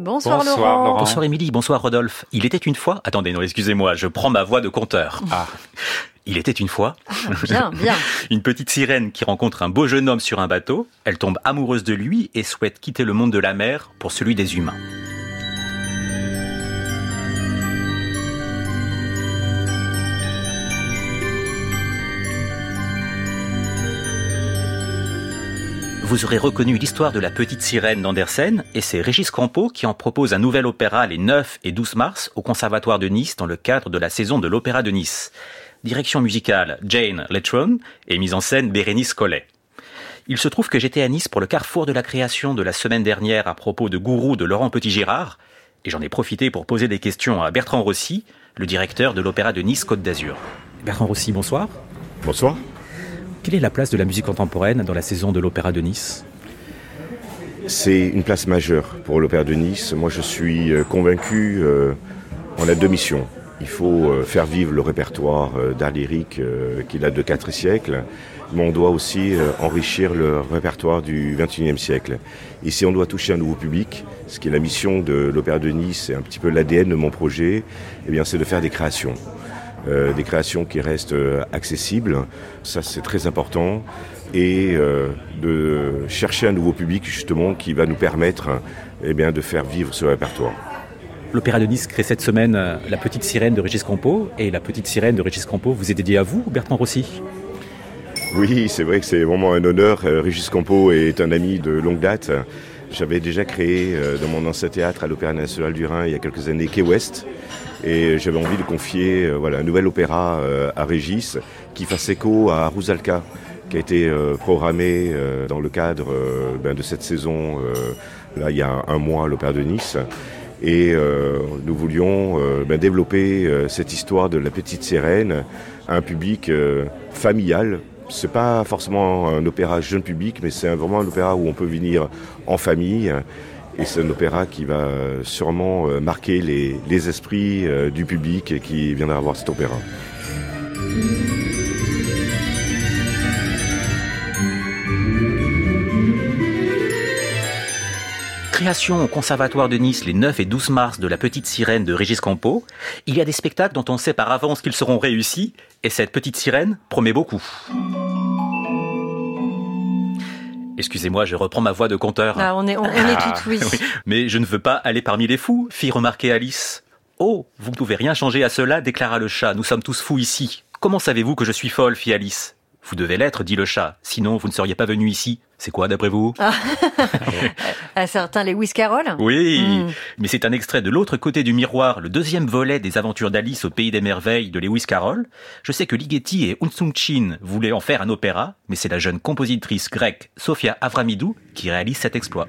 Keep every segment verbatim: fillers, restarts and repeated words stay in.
Bonsoir, bonsoir Laurent. Laurent. Bonsoir Émilie, bonsoir Rodolphe. Il était une fois... Attendez, non, excusez-moi, je prends ma voix de conteur. Ah. Il était une fois... Ah, bien, bien. Une petite sirène qui rencontre un beau jeune homme sur un bateau. Elle tombe amoureuse de lui et souhaite quitter le monde de la mer pour celui des humains. Vous aurez reconnu l'histoire de la petite sirène d'Andersen et c'est Régis Campo qui en propose un nouvel opéra les neuf et douze mars au Conservatoire de Nice dans le cadre de la saison de l'Opéra de Nice. Direction musicale Jane Letron et mise en scène Bérénice Collet. Il se trouve que j'étais à Nice pour le carrefour de la création de la semaine dernière à propos de Gourou de Laurent Petit-Girard et j'en ai profité pour poser des questions à Bertrand Rossi, le directeur de l'Opéra de Nice Côte d'Azur. Bertrand Rossi, bonsoir. Bonsoir. Quelle est la place de la musique contemporaine dans la saison de l'Opéra de Nice ? C'est une place majeure pour l'Opéra de Nice. Moi, je suis convaincu, euh, on a deux missions. Il faut euh, faire vivre le répertoire euh, d'art lyrique euh, qui date de quatre siècles, mais on doit aussi euh, enrichir le répertoire du vingt et unième siècle. Et si on doit toucher un nouveau public, ce qui est la mission de l'Opéra de Nice, et un petit peu l'A D N de mon projet, eh bien, c'est de faire des créations. Euh, des créations qui restent euh, accessibles, ça c'est très important, et euh, de chercher un nouveau public justement qui va nous permettre eh bien, de faire vivre ce répertoire. L'Opéra de Nice crée cette semaine euh, La Petite Sirène de Régis Campo, et La Petite Sirène de Régis Campo vous est dédiée à vous, Bertrand Rossi ? Oui, c'est vrai que c'est vraiment un honneur. Euh, Régis Campo est un ami de longue date. J'avais déjà créé euh, dans mon ancien théâtre à l'Opéra National du Rhin il y a quelques années, Key West, et j'avais envie de confier euh, voilà, un nouvel opéra euh, à Régis qui fasse écho à Rusalka, qui a été euh, programmé euh, dans le cadre euh, ben, de cette saison, euh, là il y a un mois à l'Opéra de Nice. Et euh, nous voulions euh, ben, développer euh, cette histoire de la petite sirène à un public euh, familial. C'est pas forcément un opéra jeune public, mais c'est vraiment un opéra où on peut venir en famille. Et c'est un opéra qui va sûrement marquer les, les esprits du public qui viendra voir cet opéra. Création au Conservatoire de Nice les neuf et douze mars de La Petite Sirène de Régis Campo. Il y a des spectacles dont on sait par avance qu'ils seront réussis, et cette petite sirène promet beaucoup. Excusez-moi, je reprends ma voix de conteur. Ah, on est, on, on est ah, tout oui. oui. Mais je ne veux pas aller parmi les fous, fit remarquer Alice. Oh, vous ne pouvez rien changer à cela, déclara le chat. Nous sommes tous fous ici. Comment savez-vous que je suis folle, fit Alice ? Vous devez l'être, dit le chat, sinon vous ne seriez pas venu ici. C'est quoi, d'après vous ? Ah, un certain Lewis Carroll ? Oui, mm. mais c'est un extrait de L'autre côté du miroir, le deuxième volet des aventures d'Alice au Pays des Merveilles de Lewis Carroll. Je sais que Ligeti et Unsung Chin voulaient en faire un opéra, mais c'est la jeune compositrice grecque Sofia Avramidou qui réalise cet exploit.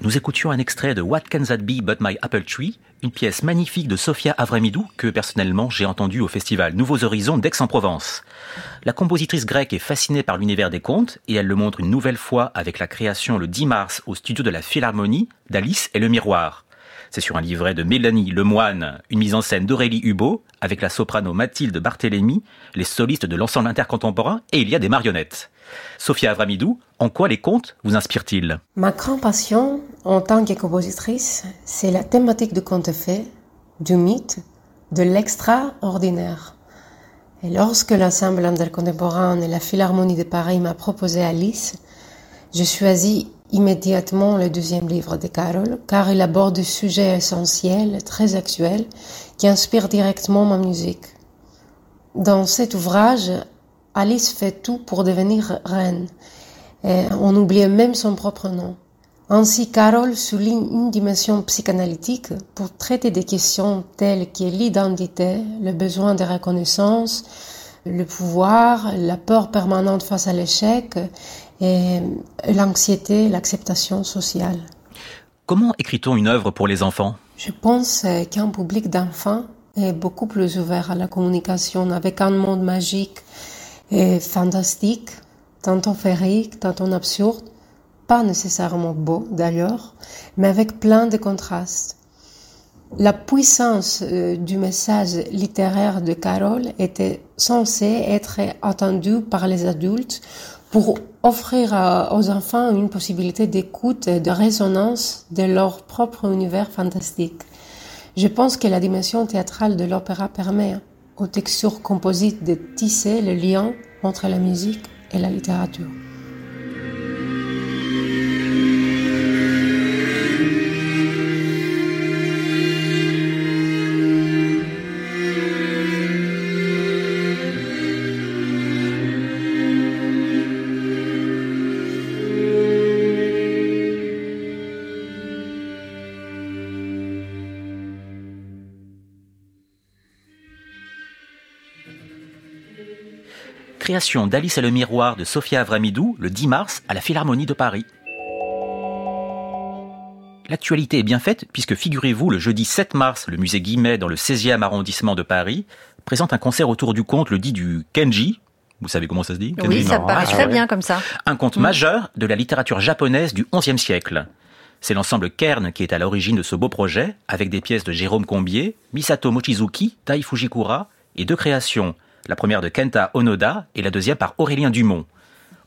Nous écoutions un extrait de What Can That Be But My Apple Tree, une pièce magnifique de Sofia Avramidou que personnellement j'ai entendue au festival Nouveaux Horizons d'Aix-en-Provence. La compositrice grecque est fascinée par l'univers des contes et elle le montre une nouvelle fois avec la création le dix mars au studio de la Philharmonie d'Alice et le Miroir. C'est sur un livret de Mélanie Lemoine, une mise en scène d'Aurélie Hubeau avec la soprano Mathilde Barthélémy, les solistes de l'ensemble intercontemporain et il y a des marionnettes. Sofia Avramidou, en quoi les contes vous inspirent-ils ? Ma grande passion en tant que compositrice, c'est la thématique du conte de fées, du mythe, de l'extraordinaire. Et lorsque l'ensemble intercontemporain et la Philharmonie de Paris m'a proposé Alice, j'ai choisi immédiatement le deuxième livre de Carroll, car il aborde des sujets essentiels, très actuels, qui inspirent directement ma musique. Dans cet ouvrage, Alice fait tout pour devenir reine, et on oubliait même son propre nom. Ainsi, Carroll souligne une dimension psychanalytique pour traiter des questions telles que l'identité, le besoin de reconnaissance, le pouvoir, la peur permanente face à l'échec, et l'anxiété, l'acceptation sociale. Comment écrit-on une œuvre pour les enfants ? Je pense qu'un public d'enfants est beaucoup plus ouvert à la communication, avec un monde magique et fantastique, tantôt féerique, tantôt absurde, pas nécessairement beau d'ailleurs, mais avec plein de contrastes. La puissance euh, du message littéraire de Carroll était censée être attendue par les adultes pour offrir à, aux enfants une possibilité d'écoute et de résonance de leur propre univers fantastique. Je pense que la dimension théâtrale de l'opéra permet aux textures composites de tisser le lien entre la musique et la littérature. Création d'Alice et le miroir de Sofia Avramidou le dix mars à la Philharmonie de Paris. L'actualité est bien faite puisque, figurez-vous, le jeudi sept mars, le musée Guimet, dans le seizième arrondissement de Paris, présente un concert autour du conte Le Dit du Genji. Vous savez comment ça se dit ? Oui, Genji, ça me paraît ah, très ouais. bien comme ça. Un conte mmh. majeur de la littérature japonaise du onzième siècle. C'est l'ensemble Kern qui est à l'origine de ce beau projet, avec des pièces de Jérôme Combier, Misato Mochizuki, Tai Fujikura et deux créations. La première de Kenta Onoda et la deuxième par Aurélien Dumont.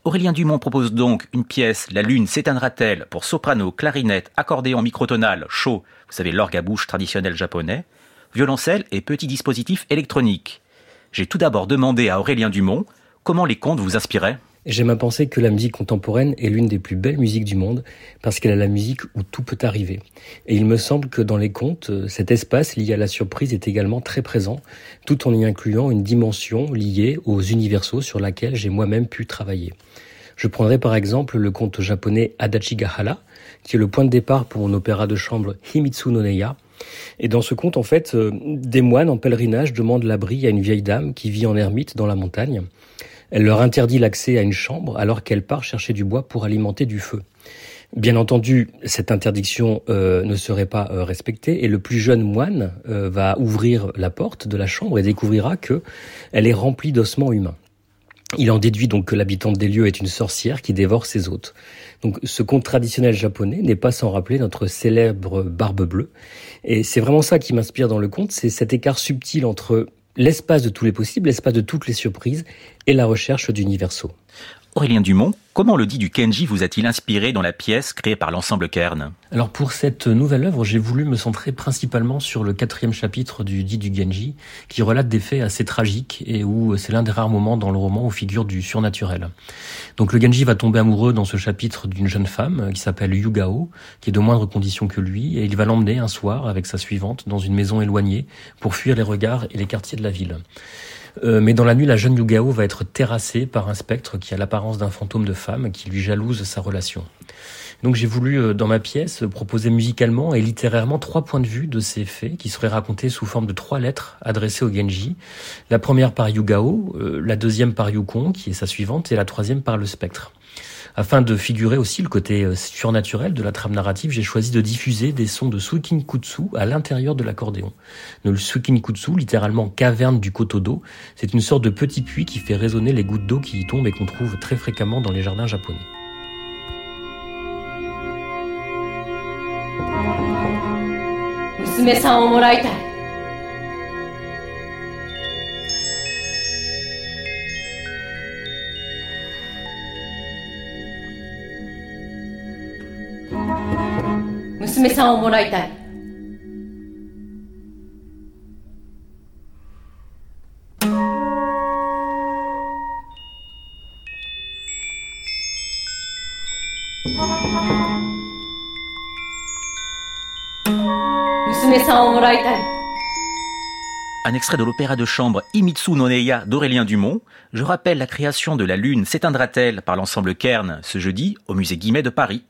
Aurélien Dumont propose donc une pièce, La lune s'éteindra-t-elle, pour soprano, clarinette, accordéon microtonal, sho, vous savez, l'orgue à bouche traditionnel japonais, violoncelle et petits dispositifs électroniques. J'ai tout d'abord demandé à Aurélien Dumont comment les contes vous inspiraient. J'aime à penser que la musique contemporaine est l'une des plus belles musiques du monde parce qu'elle a la musique où tout peut arriver. Et il me semble que dans les contes, cet espace lié à la surprise est également très présent, tout en y incluant une dimension liée aux universaux sur laquelle j'ai moi-même pu travailler. Je prendrai par exemple le conte japonais Adachi Gahara, qui est le point de départ pour mon opéra de chambre Himitsu no Neya. Et dans ce conte, en fait, des moines en pèlerinage demandent l'abri à une vieille dame qui vit en ermite dans la montagne. Elle leur interdit l'accès à une chambre alors qu'elle part chercher du bois pour alimenter du feu. Bien entendu, cette interdiction euh, ne serait pas euh, respectée et le plus jeune moine euh, va ouvrir la porte de la chambre et découvrira que elle est remplie d'ossements humains. Il en déduit donc que l'habitante des lieux est une sorcière qui dévore ses hôtes. Donc ce conte traditionnel japonais n'est pas sans rappeler notre célèbre Barbe bleue. Et c'est vraiment ça qui m'inspire dans le conte, c'est cet écart subtil entre l'espace de tous les possibles, l'espace de toutes les surprises et la recherche d'universaux. Aurélien Dumont, comment le dit du Genji vous a-t-il inspiré dans la pièce créée par l'ensemble Kern ? Alors pour cette nouvelle œuvre, j'ai voulu me centrer principalement sur le quatrième chapitre du dit du Genji, qui relate des faits assez tragiques et où c'est l'un des rares moments dans le roman où figure du surnaturel. Donc le Genji va tomber amoureux dans ce chapitre d'une jeune femme qui s'appelle Yugao, qui est de moindre condition que lui, et il va l'emmener un soir avec sa suivante dans une maison éloignée pour fuir les regards et les quartiers de la ville. Euh, mais dans la nuit, la jeune Yugao va être terrassée par un spectre qui a l'apparence d'un fantôme de femme qui lui jalouse sa relation. Donc j'ai voulu, dans ma pièce, proposer musicalement et littérairement trois points de vue de ces faits qui seraient racontés sous forme de trois lettres adressées au Genji. La première par Yugao, euh, la deuxième par Yukon, qui est sa suivante, et la troisième par le spectre. Afin de figurer aussi le côté surnaturel de la trame narrative, j'ai choisi de diffuser des sons de suikinkutsu à l'intérieur de l'accordéon. Le suikinkutsu, littéralement caverne du coteau d'eau, c'est une sorte de petit puits qui fait résonner les gouttes d'eau qui y tombent et qu'on trouve très fréquemment dans les jardins japonais. Musume-san o moraitai. Un extrait de l'opéra de chambre Himitsu no Neya d'Aurélien Dumont. Je rappelle la création de La lune s'éteindra-t-elle par l'ensemble Kern ce jeudi au musée Guimet de Paris.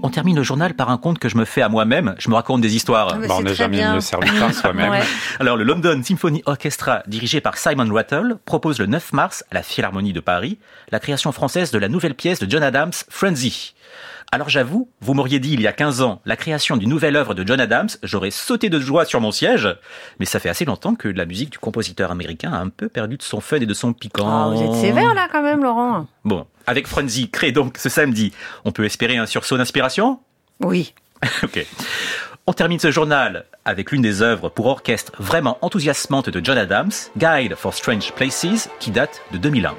On termine le journal par un conte que je me fais à moi-même. Je me raconte des histoires. Ah bah bah on n'est jamais mieux servi par soi-même. Ouais. Alors, le London Symphony Orchestra, dirigé par Simon Rattle, propose le neuf mars, à la Philharmonie de Paris, la création française de la nouvelle pièce de John Adams, Frenzy. Alors j'avoue, vous m'auriez dit il y a quinze ans la création d'une nouvelle œuvre de John Adams, j'aurais sauté de joie sur mon siège, mais ça fait assez longtemps que la musique du compositeur américain a un peu perdu de son fun et de son piquant. Oh, vous êtes sévère là quand même, Laurent. Bon, avec Frenzy, créé donc ce samedi, on peut espérer un sursaut d'inspiration ? Oui. Ok. On termine ce journal avec l'une des œuvres pour orchestre vraiment enthousiasmante de John Adams, Guide for Strange Places, qui date de deux mille un.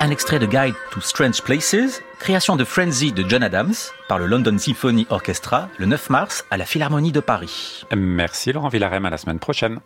Un extrait de Guide to Strange Places, création de Frenzy de John Adams par le London Symphony Orchestra le neuf mars à la Philharmonie de Paris. Merci Laurent Villarem, à la semaine prochaine.